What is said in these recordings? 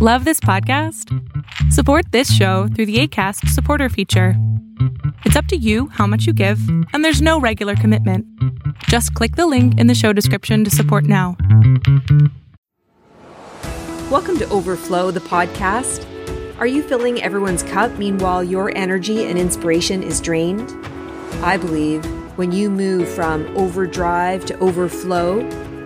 Love this podcast? Support this show through the Acast supporter feature. It's up to you how much you give, and there's no regular commitment. Just click the link in the show description to support now. Welcome to Overflow, the podcast. Are you filling everyone's cup meanwhile your energy and inspiration is drained? I believe when you move from overdrive to overflow,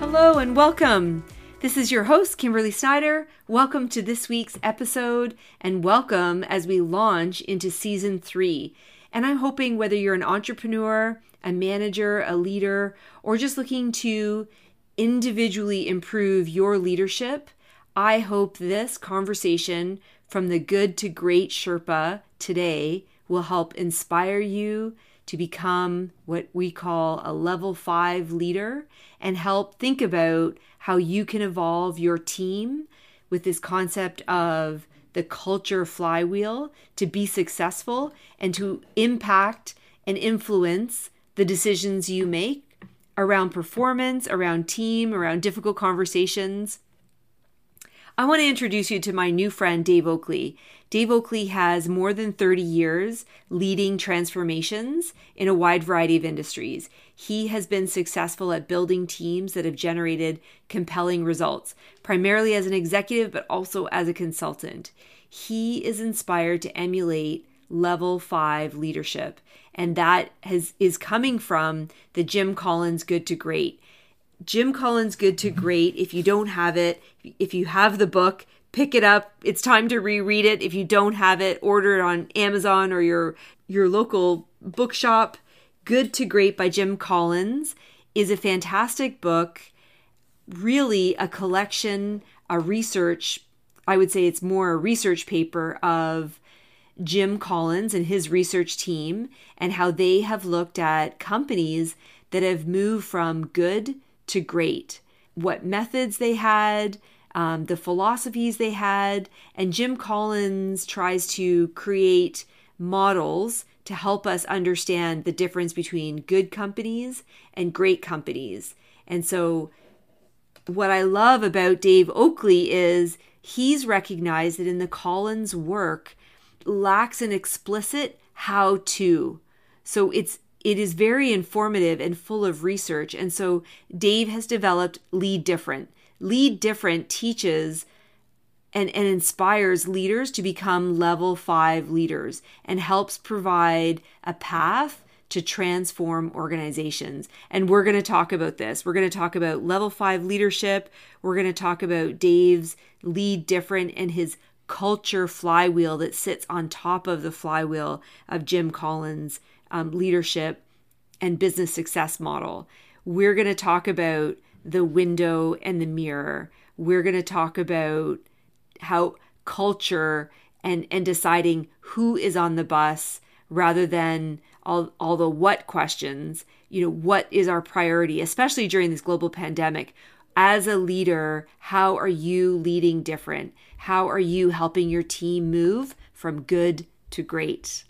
Hello and welcome. This is your host, Kimberly Snyder. Welcome to this week's episode, and welcome as we launch into season 3. And I'm hoping whether you're an entrepreneur, a manager, a leader, or just looking to individually improve your leadership, I hope this conversation from the Good to Great Sherpa today will help inspire you to become what we call a level 5 leader, and help think about how you can evolve your team with this concept of the culture flywheel to be successful and to impact and influence the decisions you make around performance, around team, around difficult conversations. I want to introduce you to my new friend, Dave Oakley. Dave Oakley has more than 30 years leading transformations in a wide variety of industries. He has been successful at building teams that have generated compelling results, primarily as an executive, but also as a consultant. He is inspired to emulate level 5 leadership, and that is coming from the Jim Collins Good to Great. Jim Collins' Good to Great. If you don't have it, if you have the book, pick it up. It's time to reread it. If you don't have it, order it on Amazon or your local bookshop. Good to Great by Jim Collins is a fantastic book, really a collection, a research, I would say it's more a research paper of Jim Collins and his research team and how they have looked at companies that have moved from good to great, what methods they had, the philosophies they had, and Jim Collins tries to create models to help us understand the difference between good companies and great companies. And so what I love about Dave Oakley is he's recognized that in the Collins work lacks an explicit how to. So it is very informative and full of research. And so Dave has developed Lead Different. Lead Different teaches and inspires leaders to become level 5 leaders and helps provide a path to transform organizations. And we're going to talk about this. We're going to talk about level 5 leadership. We're going to talk about Dave's Lead Different and his culture flywheel that sits on top of the flywheel of Jim Collins' leadership and business success model. We're going to talk about the window and the mirror. We're going to talk about how culture and deciding who is on the bus rather than all the what questions. You know, what is our priority, especially during this global pandemic? As a leader, how are you leading different? How are you helping your team move from good to great?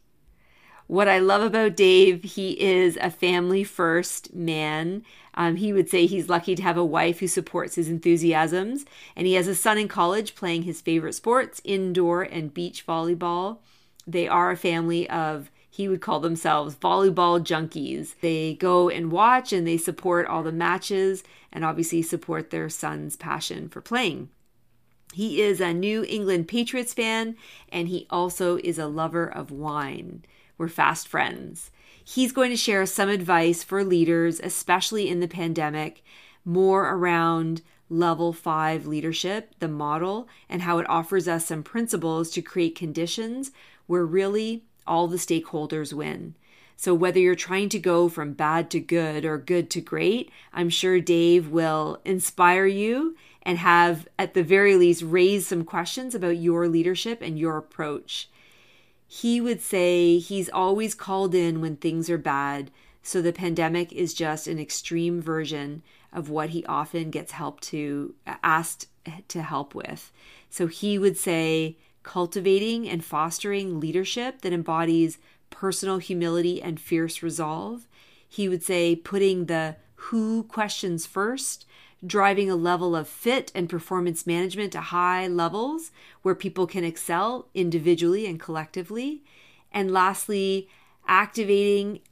What I love about Dave, he is a family-first man. He would say he's lucky to have a wife who supports his enthusiasms, and he has a son in college playing his favorite sports, indoor and beach volleyball. They are a family of, he would call themselves volleyball junkies. They go and watch, and they support all the matches, and obviously support their son's passion for playing. He is a New England Patriots fan, and he also is a lover of wine. We're fast friends. He's going to share some advice for leaders, especially in the pandemic, more around level 5 leadership, the model, and how it offers us some principles to create conditions where really all the stakeholders win. So whether you're trying to go from bad to good or good to great, I'm sure Dave will inspire you and have, at the very least, raised some questions about your leadership and your approach. He would say he's always called in when things are bad, so the pandemic is just an extreme version of what he often gets asked to help with. So he would say cultivating and fostering leadership that embodies personal humility and fierce resolve. He would say putting the who questions first, driving a level of fit and performance management to high levels where people can excel individually and collectively. And lastly, actively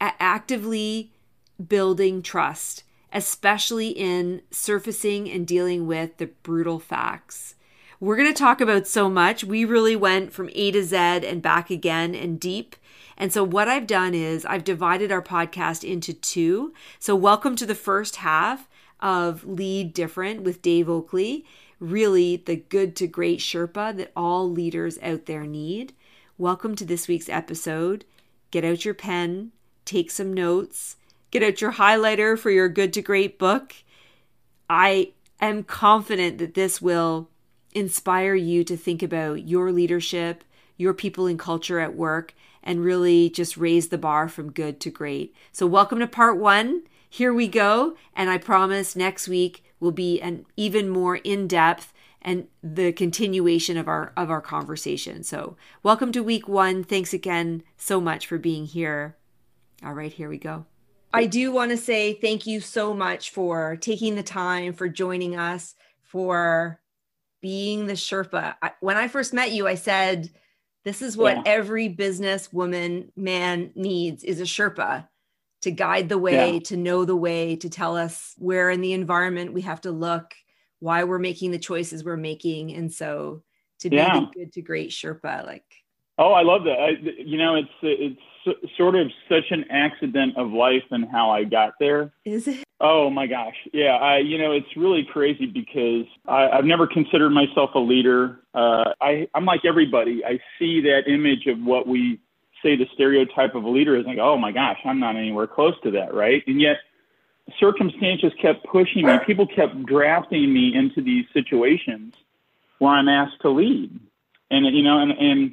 building trust, especially in surfacing and dealing with the brutal facts. We're going to talk about so much. We really went from A to Z and back again and deep. And so what I've done is I've divided our podcast into two. So welcome to the first half of Lead Different with Dave Oakley, really the good to great Sherpa that all leaders out there need. Welcome to this week's episode. Get out your pen, take some notes, get out your highlighter for your Good to Great book. I am confident that this will inspire you to think about your leadership, your people and culture at work, and really just raise the bar from good to great. So welcome to part one. Here we go. And I promise next week will be an even more in-depth and the continuation of our conversation. So welcome to week one. Thanks again so much for being here. All right, here we go. I do want to say thank you so much for taking the time, for joining us, for being the Sherpa. When I first met you, I said, this is what every business woman, man needs is a Sherpa to guide the way, to know the way, to tell us where in the environment we have to look, why we're making the choices we're making. And so to be the good to great Sherpa, like. Oh, I love that. It's sort of such an accident of life and how I got there. Is it? Oh my gosh. Yeah. It's really crazy because I've never considered myself a leader. I'm like everybody. I see that image of what we say the stereotype of a leader is, like, oh my gosh, I'm not anywhere close to that. Right. And yet circumstances kept pushing me. People kept drafting me into these situations where I'm asked to lead. And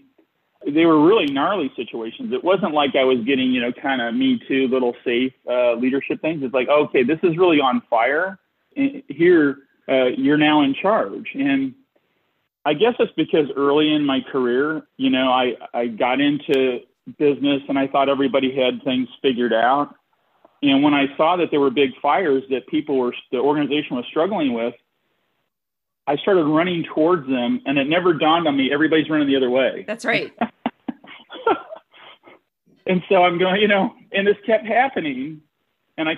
they were really gnarly situations. It wasn't like I was getting, kind of me too, little safe leadership things. It's like, okay, this is really on fire. And here, you're now in charge. And I guess it's because early in my career, I got into business and I thought everybody had things figured out. And when I saw that there were big fires that the organization was struggling with, I started running towards them, and it never dawned on me, everybody's running the other way. That's right. And so I'm going, and this kept happening. And I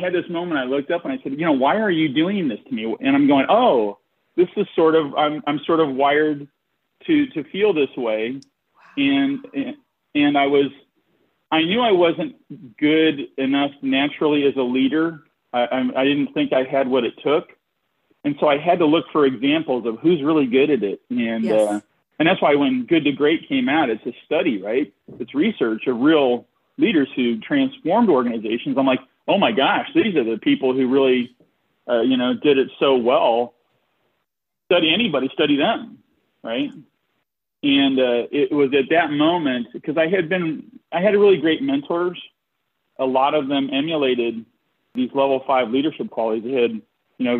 had this moment, I looked up and I said, why are you doing this to me? And I'm going, oh, this is sort of, I'm sort of wired to feel this way. Wow. And I knew I wasn't good enough naturally as a leader. I didn't think I had what it took. And so I had to look for examples of who's really good at it. And and that's why when Good to Great came out, it's a study, right? It's research of real leaders who transformed organizations. I'm like, oh my gosh, these are the people who really, did it so well. Study anybody, study them, right? And it was at that moment, because I had really great mentors. A lot of them emulated these level 5 leadership qualities. They had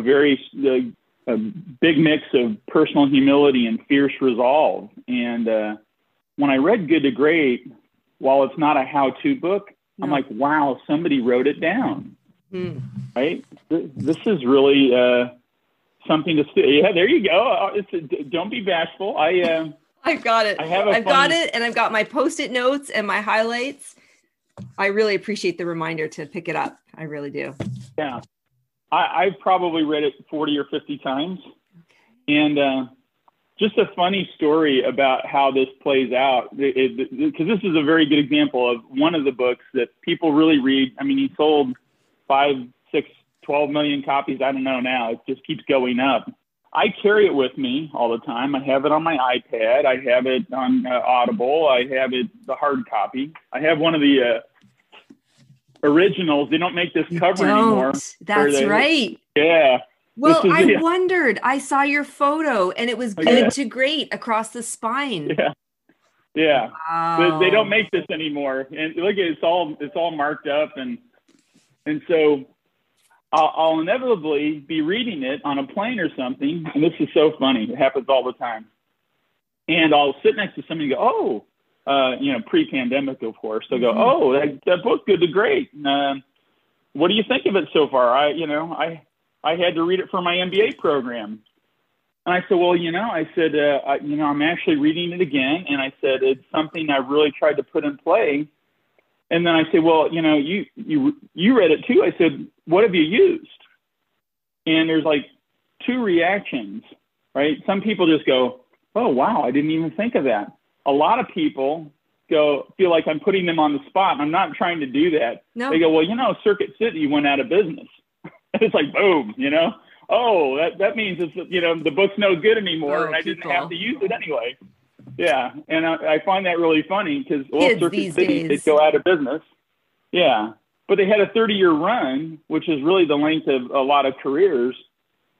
very a big mix of personal humility and fierce resolve. And when I read Good to Great, while it's not a how-to book, no. I'm like, wow, somebody wrote it down, right? This is really something to study. Yeah, there you go. Don't be bashful. I've got it. And I've got my Post-it notes and my highlights. I really appreciate the reminder to pick it up. I really do. Yeah. I've probably read it 40 or 50 times. Okay. And just a funny story about how this plays out, because this is a very good example of one of the books that people really read. I mean, he sold 5, 6, 12 million copies. I don't know now. It just keeps going up. I carry it with me all the time. I have it on my iPad. I have it on Audible. I have it, the hard copy. I have one of the originals. They don't make this cover anymore. That's right. Yeah. Well, I wondered. I saw your photo, and it was Good to Great across the spine. Yeah, yeah. Wow. They don't make this anymore, and look, it's all marked up, and so I'll inevitably be reading it on a plane or something. And this is so funny; it happens all the time. And I'll sit next to somebody and go, "Oh, pre-pandemic, of course." They'll go, "Oh, that book, Good to Great. What do you think of it so far?" I had to read it for my MBA program. And I said, well, I'm actually reading it again. And I said, it's something I really tried to put in play. And then I said, well, you read it too. I said, what have you used? And there's like two reactions, right? Some people just go, oh, wow, I didn't even think of that. A lot of people feel like I'm putting them on the spot. I'm not trying to do that. No. They go, well, Circuit City went out of business. It's like, boom, oh, that means it's, the book's no good anymore. And I didn't have to use it anyway. Yeah. And I find that really funny because Circuit City did go out of business. Yeah. But they had a 30-year run, which is really the length of a lot of careers.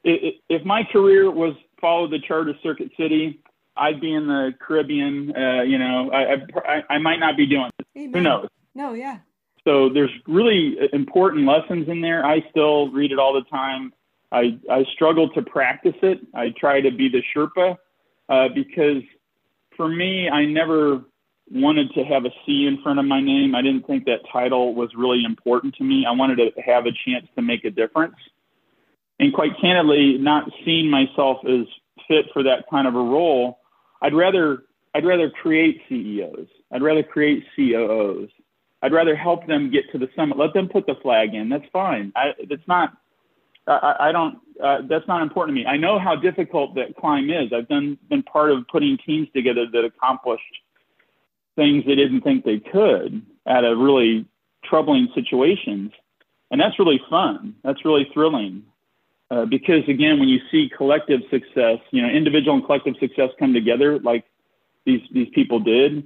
If my career followed the chart of Circuit City, I'd be in the Caribbean. I might not be doing it. Amen. Who knows? No. Yeah. So there's really important lessons in there. I still read it all the time. I struggle to practice it. I try to be the Sherpa because for me, I never wanted to have a C in front of my name. I didn't think that title was really important to me. I wanted to have a chance to make a difference. And quite candidly, not seeing myself as fit for that kind of a role, I'd rather create CEOs. I'd rather create COOs. I'd rather help them get to the summit. Let them put the flag in. That's fine. That's not important to me. I know how difficult that climb is. I've been part of putting teams together that accomplished things they didn't think they could out of really troubling situations. And that's really fun. That's really thrilling. Because again, when you see collective success, individual and collective success come together like these people did,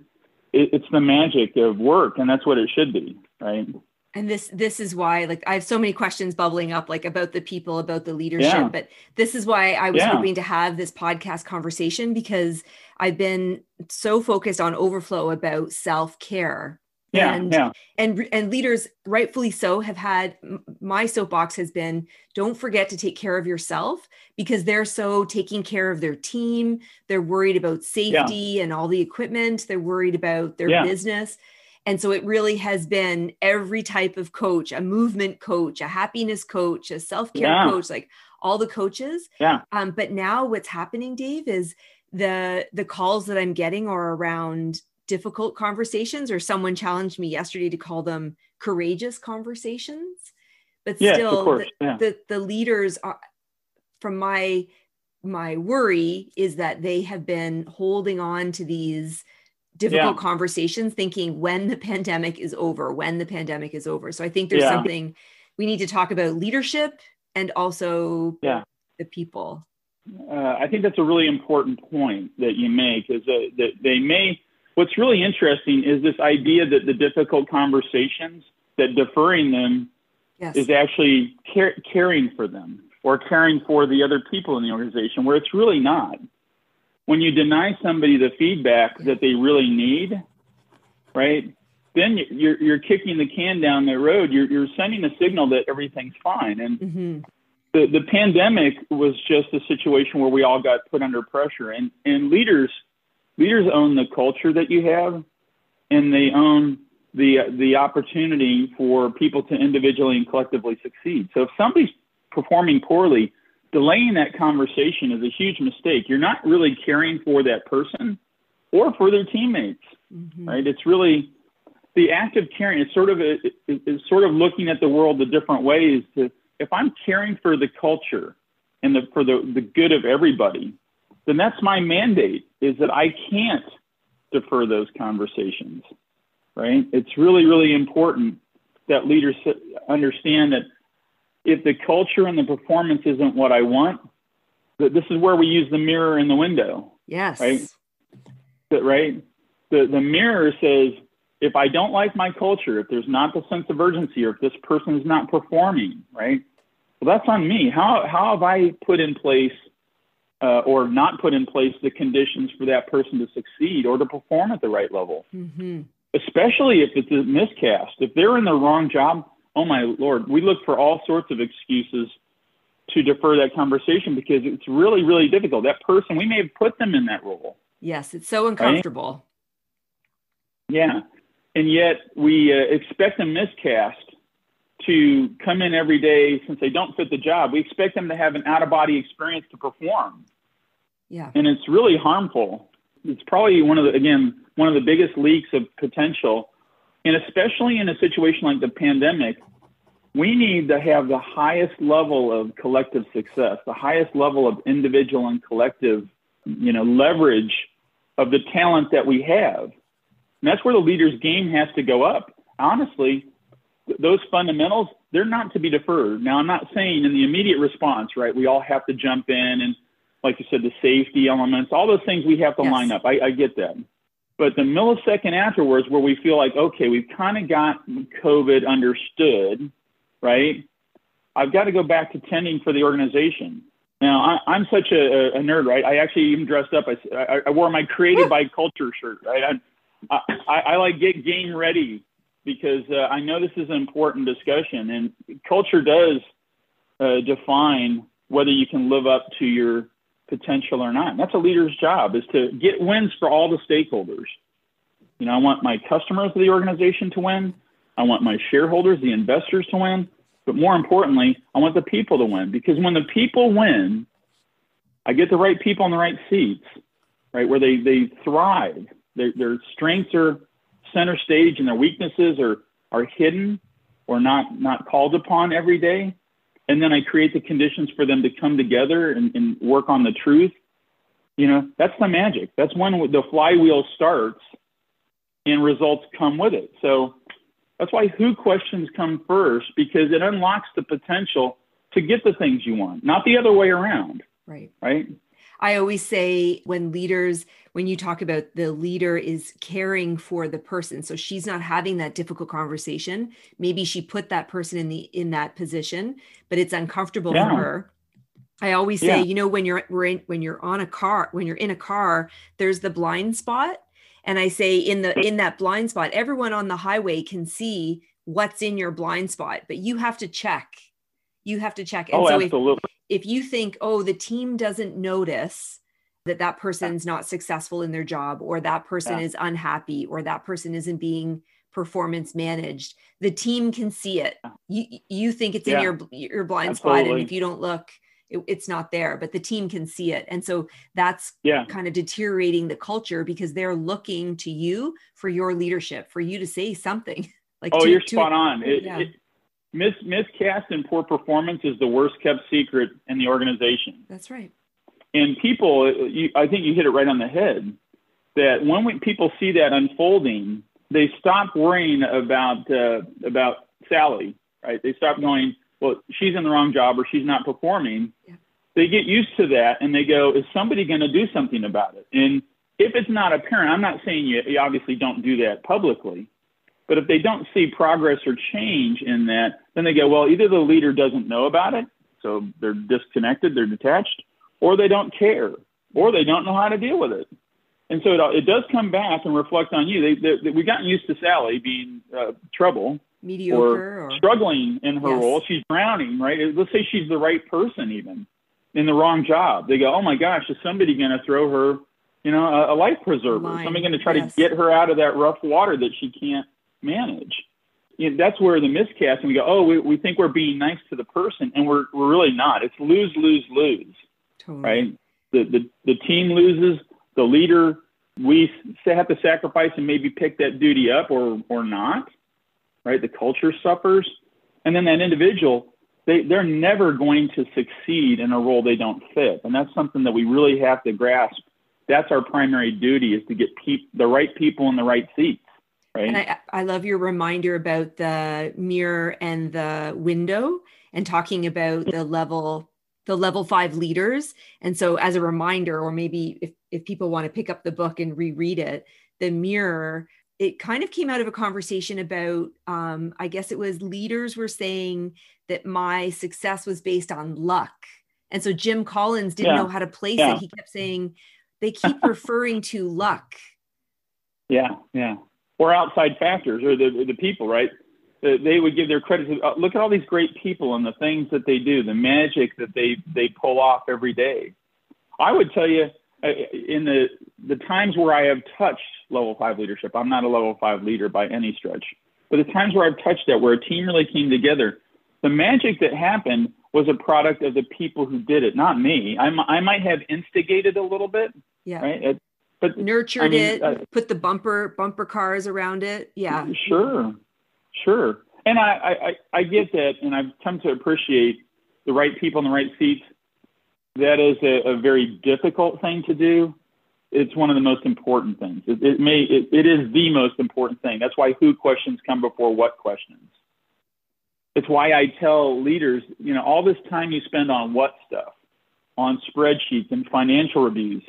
it's the magic of work, and that's what it should be, right? And this is why, like, I have so many questions bubbling up, like about the people, about the leadership, but this is why I was hoping to have this podcast conversation, because I've been so focused on Overflow about self-care. And leaders, rightfully so, have had, my soapbox has been, don't forget to take care of yourself, because they're so taking care of their team. They're worried about safety and all the equipment. They're worried about their business. And so it really has been every type of coach, a movement coach, a happiness coach, a self-care coach, like all the coaches. Yeah. But now what's happening, Dave, is the calls that I'm getting are around difficult conversations, or someone challenged me yesterday to call them courageous conversations, but still the leaders are, from my worry is that they have been holding on to these difficult conversations, thinking when the pandemic is over. So I think there's something we need to talk about, leadership and also the people. I think that's a really important point that you make, is that they may. What's really interesting is this idea that the difficult conversations, that deferring them is actually caring for them, or caring for the other people in the organization, where it's really not. When you deny somebody the feedback that they really need, right, then you're kicking the can down the road. You're sending a signal that everything's fine. And the pandemic was just a situation where we all got put under pressure, and leaders own the culture that you have, and they own the opportunity for people to individually and collectively succeed. So if somebody's performing poorly, delaying that conversation is a huge mistake. You're not really caring for that person or for their teammates, right? It's really the act of caring. It's sort of looking at the world the different ways. If I'm caring for the culture and for the good of everybody, then that's my mandate, is that I can't defer those conversations, right? It's really, really important that leaders understand that if the culture and the performance isn't what I want, that this is where we use the mirror in the window. Yes. Right? Right? The mirror says, if I don't like my culture, if there's not the sense of urgency, or if this person is not performing, right? Well, that's on me. How have I put in place or not put in place the conditions for that person to succeed or to perform at the right level? Mm-hmm. Especially if it's a miscast. If they're in the wrong job, oh my Lord, we look for all sorts of excuses to defer that conversation because it's really, really difficult. That person, we may have put them in that role. Yes, it's so uncomfortable. Right? Yeah. And yet we expect a miscast to come in every day. Since they don't fit the job, we expect them to have an out-of-body experience to perform. Yeah. And it's really harmful. It's probably one of the biggest leaks of potential. And especially in a situation like the pandemic, we need to have the highest level of collective success, the highest level of individual and collective, leverage of the talent that we have. And that's where the leader's game has to go up. Honestly, those fundamentals, they're not to be deferred. Now, I'm not saying in the immediate response, right, we all have to jump in and, like you said, the safety elements, all those things we have to line up. I get that. But the millisecond afterwards where we feel like, okay, we've kind of got COVID understood, right? I've got to go back to tending for the organization. Now, I'm such a nerd, right? I actually even dressed up. I wore my Created by Culture shirt, right? I like get game ready, because I know this is an important discussion, and culture does define whether you can live up to your potential or not. And that's a leader's job, is to get wins for all the stakeholders. I want my customers of the organization to win. I want my shareholders, the investors, to win. But more importantly, I want the people to win, because when the people win, I get the right people in the right seats, right, where they thrive. Their strengths are center stage and their weaknesses are hidden or not called upon every day. And then I create the conditions for them to come together and work on the truth. That's the magic. That's when the flywheel starts and results come with it. So that's why who questions come first, because it unlocks the potential to get the things you want, not the other way around. Right. Right. I always say when you talk about the leader is caring for the person. So she's not having that difficult conversation. Maybe she put that person in that position, but it's uncomfortable for her. I always say, when you're in a car, there's the blind spot. And I say in that blind spot, everyone on the highway can see what's in your blind spot, but you have to check. And so absolutely. If you think, the team doesn't notice that person's not successful in their job, or that person is unhappy, or that person isn't being performance managed, the team can see it. You think it's in your blind spot. And if you don't look, it's not there, but the team can see it. And so that's kind of deteriorating the culture, because they're looking to you for your leadership, for you to say something. You're spot on. Miscast and poor performance is the worst kept secret in the organization. That's right. And people, I think you hit it right on the head, that when people see that unfolding, they stop worrying about Sally, right? They stop going, she's in the wrong job, or she's not performing. Yeah. They get used to that and they go, is somebody going to do something about it? And if it's not apparent, I'm not saying you obviously don't do that publicly, but if they don't see progress or change in that, then they go, either the leader doesn't know about it, so they're disconnected, they're detached, or they don't care, or they don't know how to deal with it. And so it does come back and reflect on you. We've gotten used to Sally being trouble, mediocre, or struggling in her role. She's drowning, right? Let's say she's the right person, even in the wrong job. They go, oh my gosh, is somebody going to throw her, a life preserver? Is somebody going to try to get her out of that rough water that she can't manage? That's where the miscast, and we go, we think we're being nice to the person, and we're really not. It's lose, lose, lose. Totally. Right? The team loses, the leader, we have to sacrifice and maybe pick that duty up or not, right? The culture suffers. And then that individual, they're never going to succeed in a role they don't fit. And that's something that we really have to grasp. That's our primary duty, is to get the right people in the right seats. Right? And I love your reminder about the mirror and the window, and talking about the level 5 leaders. And so as a reminder, or maybe if people want to pick up the book and reread it, the mirror, it kind of came out of a conversation about, I guess it was leaders were saying that my success was based on luck. And so Jim Collins didn't know how to place it. He kept saying, they keep referring to luck. Yeah. Yeah. Or outside factors, or the people, right? They would give their credit to, look at all these great people and the things that they do, the magic that they pull off every day. I would tell you, in the times where I have touched level 5 leadership, I'm not a level 5 leader by any stretch, but the times where I've touched that, where a team really came together, the magic that happened was a product of the people who did it, not me. I might have instigated a little bit, right? But nurtured, put the bumper cars around it. Yeah, sure. And I get that, and I've come to appreciate the right people in the right seats. That is a very difficult thing to do. It's one of the most important things. It is the most important thing. That's why who questions come before what questions. It's why I tell leaders, all this time you spend on what stuff, on spreadsheets and financial reviews.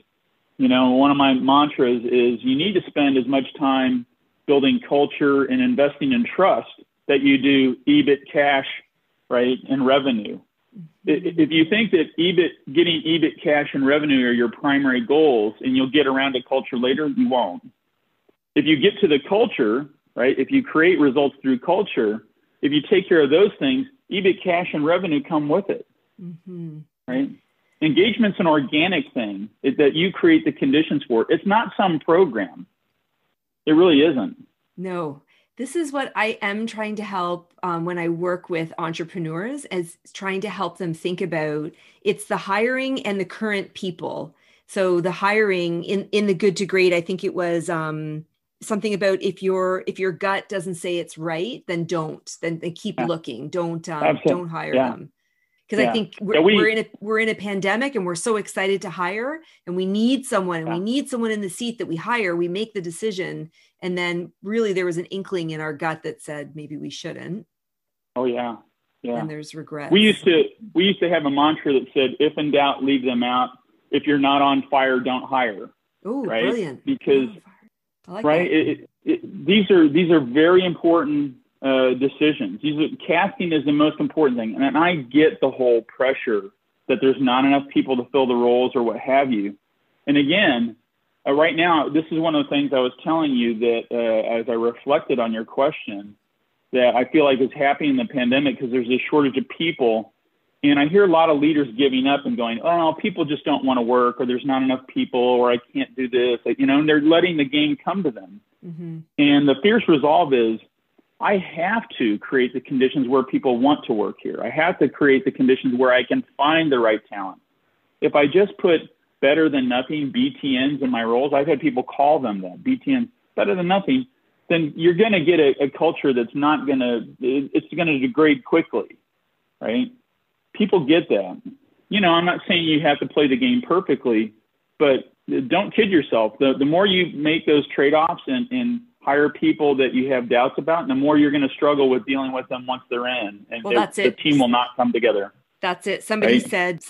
One of my mantras is you need to spend as much time building culture and investing in trust that you do EBIT, cash, right, and revenue. If you think that getting EBIT, cash, and revenue are your primary goals, and you'll get around to culture later, you won't. If you get to the culture, right, if you create results through culture, if you take care of those things, EBIT, cash, and revenue come with it, right? Engagement's an organic thing that you create the conditions for. It's not some program. It really isn't. No. This is what I am trying to help when I work with entrepreneurs, as trying to help them think about, it's the hiring and the current people. So the hiring in the Good to Great, I think it was something about if your gut doesn't say it's right, then don't. Then keep looking. Don't hire them. Because I think we're in a pandemic, and we're so excited to hire, and we need someone, and we need someone in the seat that we hire. We make the decision, and then really there was an inkling in our gut that said maybe we shouldn't. Oh yeah. And there's regret. We used to have a mantra that said, "If in doubt, leave them out. If you're not on fire, don't hire." Oh, right? Brilliant! Because these are very important decisions. Casting is the most important thing. And I get the whole pressure that there's not enough people to fill the roles or what have you. And again, right now, this is one of the things I was telling you that as I reflected on your question, that I feel like is happening in the pandemic, because there's this shortage of people. And I hear a lot of leaders giving up and going, oh, people just don't want to work, or there's not enough people, or I can't do this. And they're letting the game come to them. Mm-hmm. And the fierce resolve is, I have to create the conditions where people want to work here. I have to create the conditions where I can find the right talent. If I just put better than nothing, BTNs, in my roles, I've had people call them that, BTNs, better than nothing, then you're going to get a culture that's not going to, it's going to degrade quickly, right? People get that. I'm not saying you have to play the game perfectly, but don't kid yourself. The more you make those trade-offs and hire people that you have doubts about, and the more you're going to struggle with dealing with them once they're in, and the team will not come together. That's it. Somebody said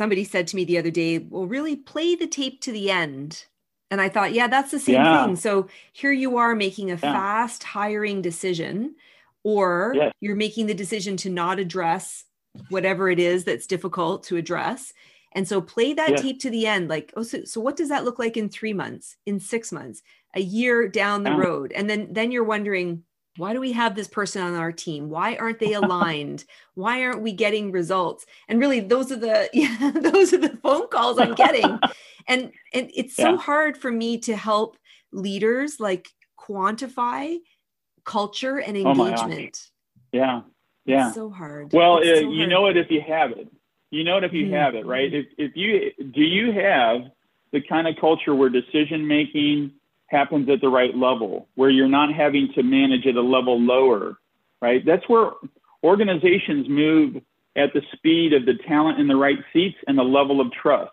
to me the other day, well, really play the tape to the end. And I thought, that's the same thing. So here you are making a fast hiring decision, or you're making the decision to not address whatever it is that's difficult to address. And so play that tape to the end. Like, so what does that look like in 3 months, in 6 months, a year down the road? And then you're wondering, why do we have this person on our team? Why aren't they aligned? Why aren't we getting results? And really, those are the phone calls I'm getting. And it's so hard for me to help leaders like quantify culture and engagement. Yeah. It's so hard. Well, you know it if you have it. You know it if you have it, right? Do you have the kind of culture where decision-making happens at the right level, where you're not having to manage at a level lower, right? That's where organizations move at the speed of the talent in the right seats and the level of trust,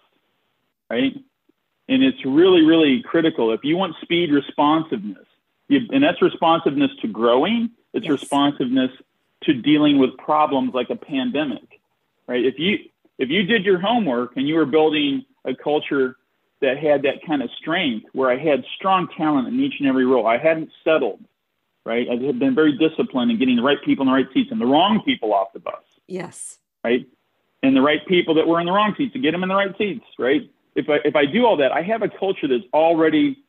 right? And it's really, really critical. If you want speed, responsiveness, and that's responsiveness to growing. It's yes. responsiveness to dealing with problems like a pandemic, right? If you did your homework and you were building a culture that had that kind of strength, where I had strong talent in each and every role, I hadn't settled, right? I had been very disciplined in getting the right people in the right seats and the wrong people off the bus. Yes. Right. And the right people that were in the wrong seats to get them in the right seats. Right. If I do all that, I have a culture that's already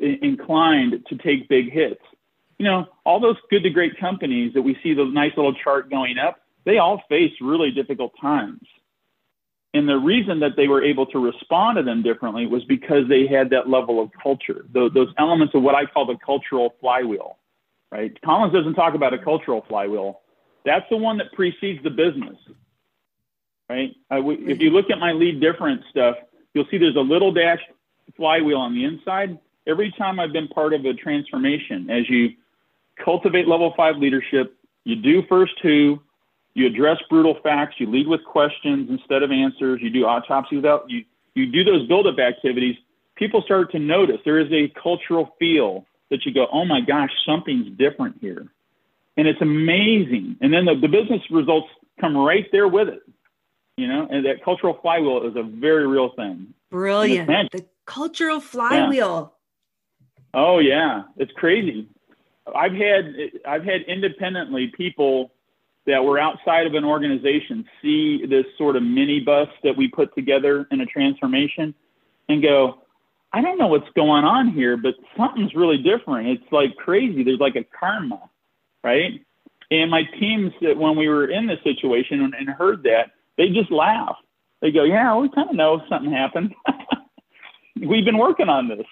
inclined to take big hits. You know, all those good to great companies that we see the nice little chart going up, they all face really difficult times. And the reason that they were able to respond to them differently was because they had that level of culture, those elements of what I call the cultural flywheel, right? Collins doesn't talk about a cultural flywheel. That's the one that precedes the business, right? If you look at my Lead Different stuff, you'll see there's a little dash flywheel on the inside. Every time I've been part of a transformation, as you cultivate level 5 leadership, you do first 2, you address brutal facts, you lead with questions instead of answers, you do autopsy without, you do those build-up activities, people start to notice there is a cultural feel that you go, oh my gosh, something's different here. And it's amazing. And then the business results come right there with it. You know, and that cultural flywheel is a very real thing. Brilliant. The cultural flywheel. Yeah. Oh yeah. It's crazy. I've had independently people that were outside of an organization see this sort of mini bus that we put together in a transformation and go, I don't know what's going on here, but something's really different. It's like crazy. There's like a karma, right? And my teams that when we were in this situation and heard that, they just laugh. They go, yeah, we kind of know something happened. We've been working on this.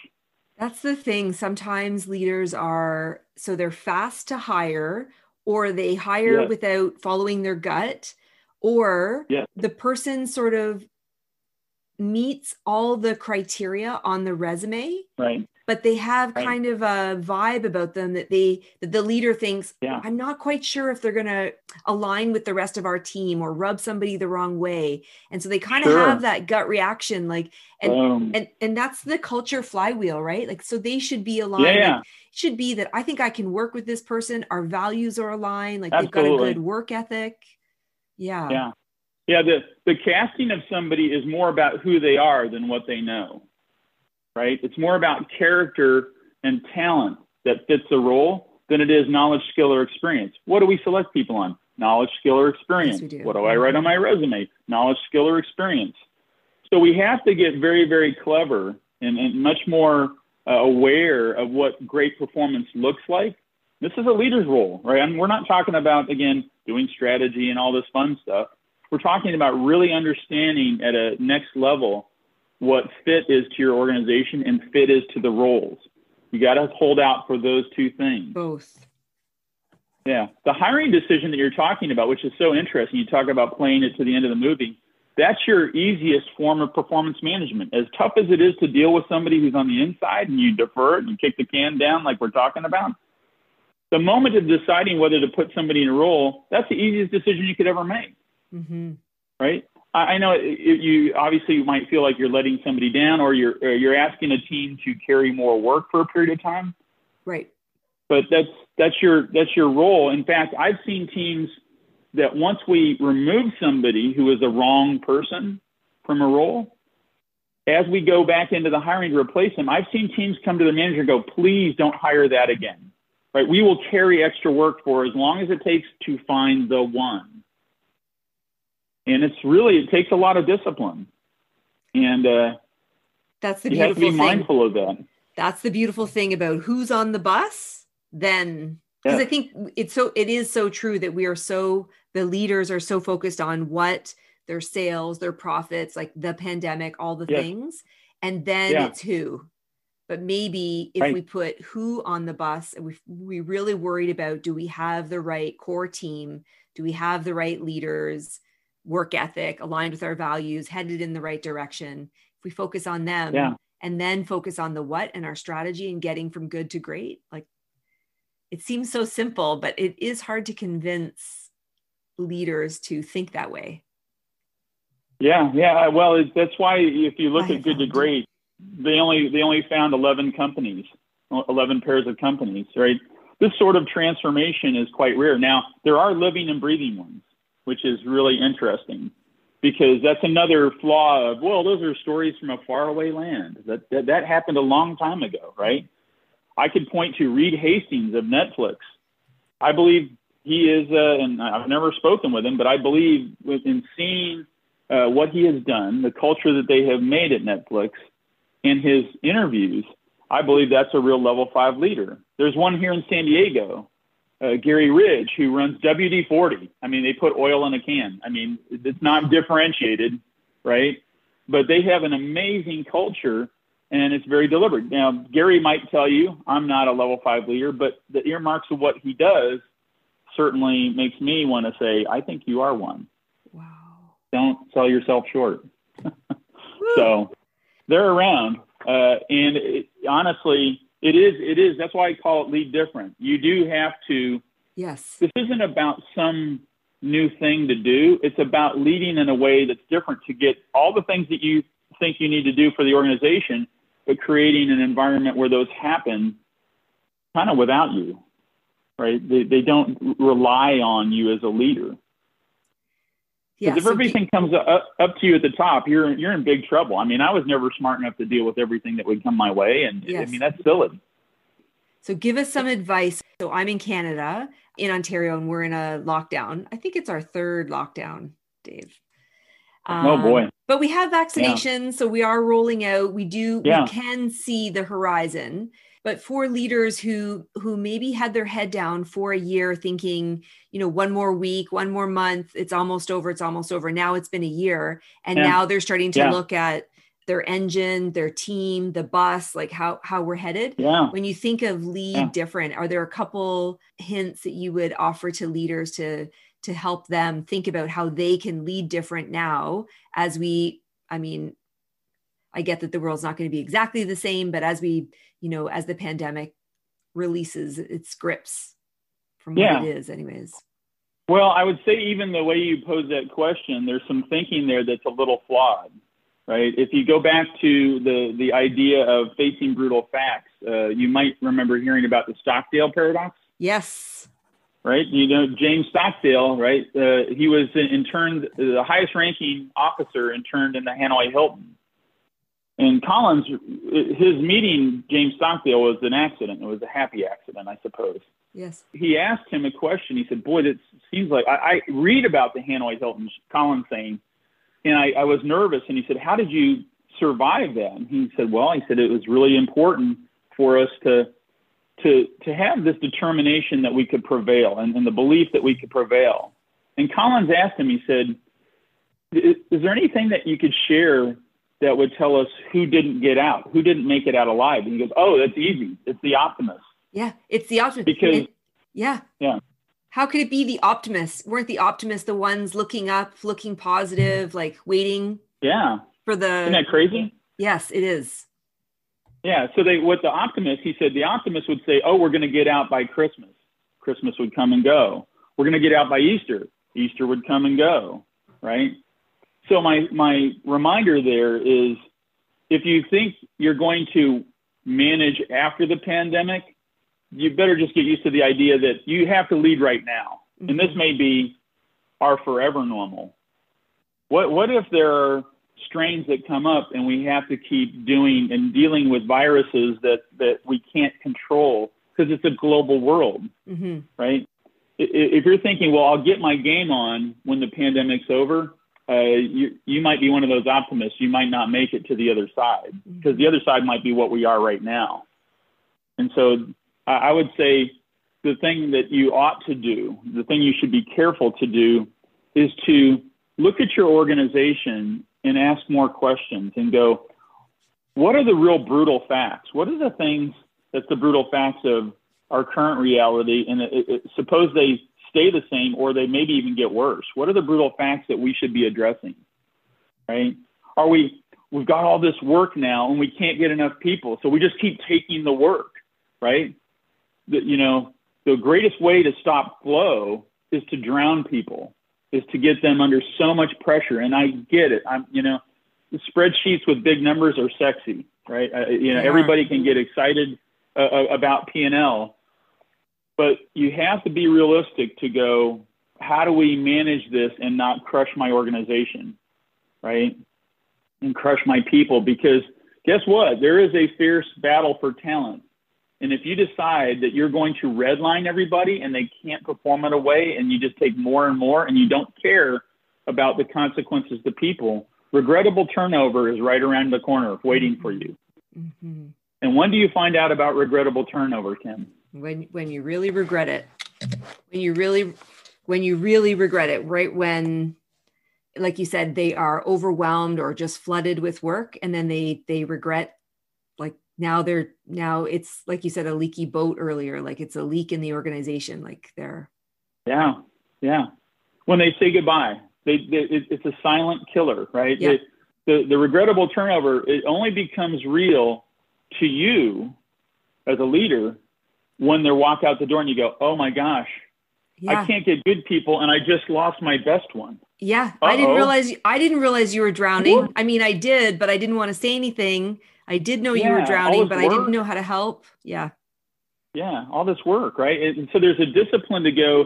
That's the thing. Sometimes leaders are, so they're fast to hire, or they hire yes. without following their gut, or yes. the person sort of meets all the criteria on the resume, right? But they have right. kind of a vibe about them that the leader thinks, yeah. I'm not quite sure if they're going to align with the rest of our team or rub somebody the wrong way. And so they kind sure. of have that gut reaction, like, and that's the culture flywheel, right? Like, so they should be aligned. Yeah, yeah. Like, it should be that I think I can work with this person. Our values are aligned. Like Absolutely. They've got a good work ethic. Yeah. Yeah. Yeah. The casting of somebody is more about who they are than what they know. Right? It's more about character and talent that fits the role than it is knowledge, skill, or experience. What do we select people on? Knowledge, skill, or experience. Yes, we do. What do I write on my resume? Knowledge, skill, or experience. So we have to get very, very clever and much more aware of what great performance looks like. This is a leader's role, right? And we're not talking about, again, doing strategy and all this fun stuff. We're talking about really understanding at a next level what fit is to your organization and fit is to the roles. You got to hold out for those two things. Both. Yeah. The hiring decision that you're talking about, which is so interesting, you talk about playing it to the end of the movie. That's your easiest form of performance management. As tough as it is to deal with somebody who's on the inside and you defer it and you kick the can down like we're talking about, the moment of deciding whether to put somebody in a role, that's the easiest decision you could ever make. Mm-hmm. Right? I know you obviously might feel like you're letting somebody down, or you're asking a team to carry more work for a period of time. Right. But that's your role. In fact, I've seen teams that once we remove somebody who is the wrong person from a role, as we go back into the hiring to replace them, I've seen teams come to their manager and go, please don't hire that again. Right. We will carry extra work for as long as it takes to find the one. And it's really, it takes a lot of discipline, and that's the beautiful thing. You have to be mindful of that. That's the beautiful thing about who's on the bus then, because yeah. I think it is so true that the leaders are so focused on what their sales, their profits, like the pandemic, all the yes. things. And then yeah. it's who, but maybe if right. we put who on the bus, and we really worried about, do we have the right core team? Do we have the right leaders? Work ethic, aligned with our values, headed in the right direction. If we focus on them yeah. and then focus on the what and our strategy and getting from good to great, like it seems so simple, but it is hard to convince leaders to think that way? Yeah. Well, that's why if you look at Good to Great, they only found 11 companies, 11 pairs of companies, right? This sort of transformation is quite rare. Now, there are living and breathing ones, which is really interesting because that's another flaw of, well, those are stories from a faraway land. That happened a long time ago, right? I could point to Reed Hastings of Netflix. I believe he is, and I've never spoken with him, but I believe in seeing what he has done, the culture that they have made at Netflix, and his interviews, I believe that's a real level 5 leader. There's one here in San Diego, Gary Ridge, who runs WD-40. I mean, they put oil in a can. I mean, it's not differentiated, right? But they have an amazing culture, and it's very deliberate. Now, Gary might tell you, I'm not a level 5 leader, but the earmarks of what he does certainly makes me want to say, I think you are one. Wow. Don't sell yourself short. So they're around. And honestly, it is. That's why I call it lead different. You do have to. Yes. This isn't about some new thing to do. It's about leading in a way that's different to get all the things that you think you need to do for the organization, but creating an environment where those happen kind of without you, right? They don't rely on you as a leader. Because if everything comes up to you at the top, you're in big trouble. I mean, I was never smart enough to deal with everything that would come my way. And I mean, that's silly. So give us some advice. So I'm in Canada, in Ontario, and we're in a lockdown. I think it's our 3rd lockdown, Dave. Oh, boy. But we have vaccinations. Yeah. So we are rolling out. We can see the horizon. But for leaders who maybe had their head down for a year thinking, one more week, one more month, it's almost over. Now it's been a year. And now they're starting to look at their engine, their team, the bus, like how we're headed. Yeah. When you think of lead different, are there a couple hints that you would offer to leaders to help them think about how they can lead different now as we, I get that the world's not going to be exactly the same, but as we, as the pandemic releases its grips from what it is anyways. Well, I would say even the way you pose that question, there's some thinking there that's a little flawed, right? If you go back to the idea of facing brutal facts, you might remember hearing about the Stockdale paradox. Yes. Right. James Stockdale, right? He was interned, the highest ranking officer interned in the Hanoi Hilton. And Collins, his meeting James Stockdale was an accident. It was a happy accident, I suppose. Yes. He asked him a question. He said, boy, that seems like I read about the Hanoi Hilton, Collins saying, and I was nervous. And he said, how did you survive that? And he said, well, it was really important for us to have this determination that we could prevail and the belief that we could prevail. And Collins asked him, he said, is there anything that you could share that would tell us who didn't get out, who didn't make it out alive? And he goes, oh, that's easy. It's the optimist. Yeah, it's the optimist. Because, how could it be the optimist? Weren't the optimists the ones looking up, looking positive, like waiting? Yeah. Isn't that crazy? Yes, it is. Yeah. So the optimist would say, oh, we're going to get out by Christmas. Christmas would come and go. We're going to get out by Easter. Easter would come and go, right? So my reminder there is, if you think you're going to manage after the pandemic, you better just get used to the idea that you have to lead right now. Mm-hmm. And this may be our forever normal. What if there are strains that come up and we have to keep doing and dealing with viruses that we can't control because it's a global world, mm-hmm. right? If you're thinking, well, I'll get my game on when the pandemic's over, you might be one of those optimists. You might not make it to the other side because mm-hmm. the other side might be what we are right now. And so I would say the thing that you ought to do, the thing you should be careful to do, is to look at your organization and ask more questions and go, what are the real brutal facts? What are the things that's the brutal facts of our current reality? And suppose they stay the same, or they maybe even get worse. What are the brutal facts that we should be addressing? Right? Are we've got all this work now and we can't get enough people, so we just keep taking the work, right? The greatest way to stop flow is to drown people. is to get them under so much pressure. And I get it. Spreadsheets with big numbers are sexy, right? Everybody can get excited about P&L, but you have to be realistic to go, how do we manage this and not crush my organization, right? And crush my people, because guess what? There is a fierce battle for talent. And if you decide that you're going to redline everybody and they can't perform it away, and you just take more and more and you don't care about the consequences to people, regrettable turnover is right around the corner waiting for you. Mm-hmm. And when do you find out about regrettable turnover, Kim? When you really regret it, when you really regret it, right? When, like you said, they are overwhelmed or just flooded with work, and then they regret, like now it's, like you said, a leaky boat earlier, like it's a leak in the organization, like they're. Yeah. When they say goodbye, it's a silent killer, right? Yeah. The regrettable turnover, it only becomes real to you as a leader when they walk out the door and you go, oh my gosh, yeah, I can't get good people, and I just lost my best one. Yeah. Uh-oh. I didn't realize you were drowning. What? I mean, I did, but I didn't want to say anything. I did know you were drowning, but work, I didn't know how to help. Yeah. Yeah. All this work, right? And so there's a discipline to go,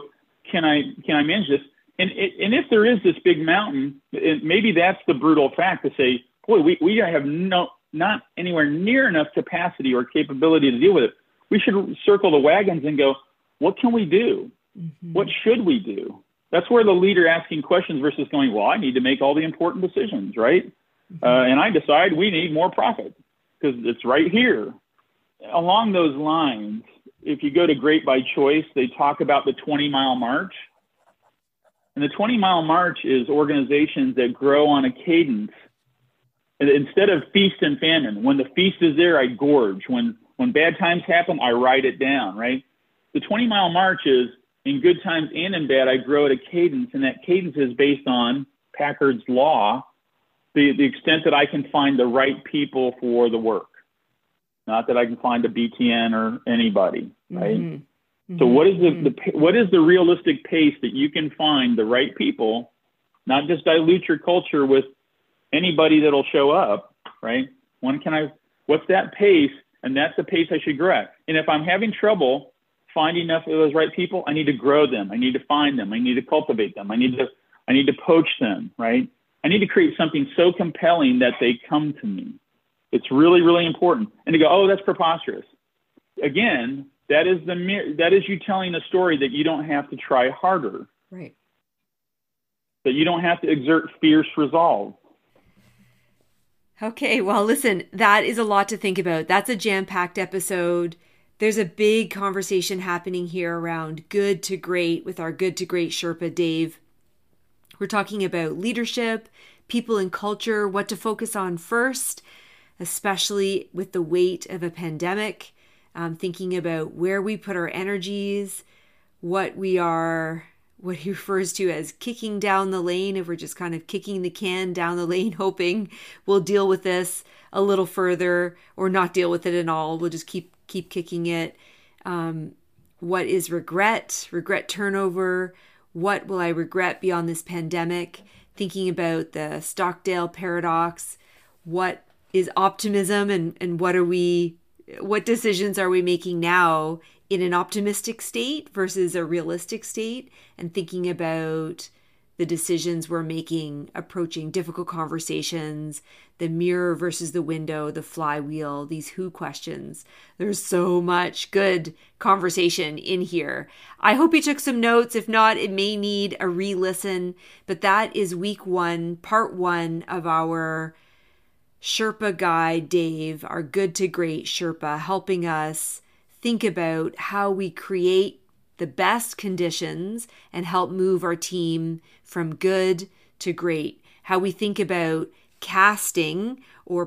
can I manage this? And if there is this big mountain, maybe that's the brutal fact to say, boy, we have not anywhere near enough capacity or capability to deal with it. We should circle the wagons and go, what can we do? Mm-hmm. What should we do? That's where the leader asking questions versus going, well, I need to make all the important decisions, right? Mm-hmm. And I decide we need more profit because it's right here. Along those lines, if you go to Great by Choice, they talk about the 20-mile march. And the 20-mile march is organizations that grow on a cadence. And instead of feast and famine, when the feast is there, I gorge. When bad times happen, I write it down, right? The 20-mile march is, in good times and in bad, I grow at a cadence, and that cadence is based on Packard's law, the extent that I can find the right people for the work, not that I can find a BTN or anybody, right? Mm-hmm. So what is the realistic pace that you can find the right people, not just dilute your culture with anybody that'll show up, right? What's that pace? And that's the pace I should grow at. And if I'm having trouble finding enough of those right people, I need to grow them. I need to find them. I need to cultivate them. I need to poach them, right? I need to create something so compelling that they come to me. It's really, really important. And to go, oh, that's preposterous. Again, that is you telling a story that you don't have to try harder. Right. That you don't have to exert fierce resolve. Okay, well, listen, that is a lot to think about. That's a jam-packed episode. There's a big conversation happening here around good to great with our Good to Great Sherpa, Dave. We're talking about leadership, people and culture, what to focus on first, especially with the weight of a pandemic, thinking about where we put our energies, what he refers to as kicking down the lane, if we're just kind of kicking the can down the lane, hoping we'll deal with this a little further or not deal with it at all. We'll just keep kicking it. What is regret turnover? What will I regret beyond this pandemic? Thinking about the Stockdale paradox. What is optimism and what decisions are we making now in an optimistic state versus a realistic state, and thinking about the decisions we're making, approaching difficult conversations, the mirror versus the window, the flywheel, these who questions. There's so much good conversation in here. I hope you took some notes. If not, it may need a re-listen, but that is week 1, part 1 of our Sherpa guide, Dave, our Good to Great Sherpa, helping us think about how we create the best conditions and help move our team from good to great. How we think about casting or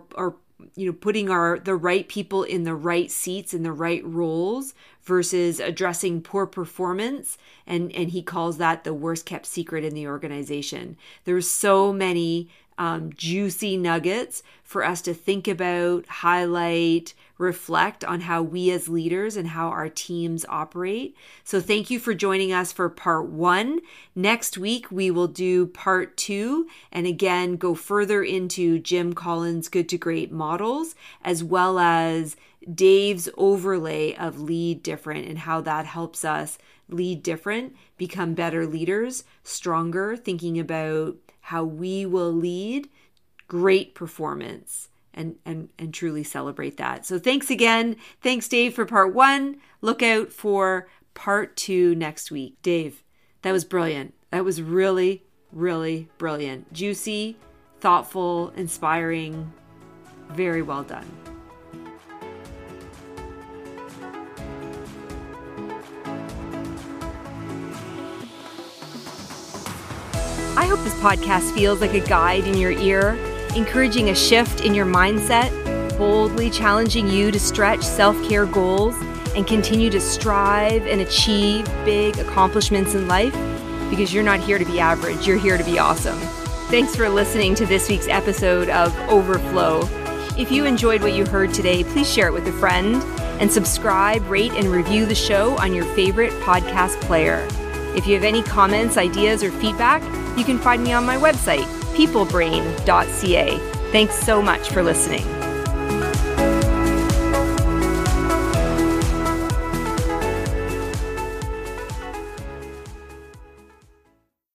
putting the right people in the right seats in the right roles versus addressing poor performance, and he calls that the worst kept secret in the organization. There's so many juicy nuggets for us to think about, highlight, reflect on how we as leaders and how our teams operate. So thank you for joining us for part 1. Next week, we will do part 2 and again, go further into Jim Collins' Good to Great models, as well as Dave's overlay of Lead Different and how that helps us lead different, become better leaders, stronger, thinking about how we will lead great performance and truly celebrate that. So thanks again. Thanks, Dave, for part 1. Look out for part 2 next week. Dave, that was brilliant. That was really, really brilliant. Juicy, thoughtful, inspiring. Very well done. I hope this podcast feels like a guide in your ear, encouraging a shift in your mindset, boldly challenging you to stretch self-care goals and continue to strive and achieve big accomplishments in life, because you're not here to be average, you're here to be awesome. Thanks for listening to this week's episode of Overflow. If you enjoyed what you heard today, please share it with a friend and subscribe, rate, and review the show on your favorite podcast player. If you have any comments, ideas, or feedback, you can find me on my website, peoplebrain.ca. Thanks so much for listening.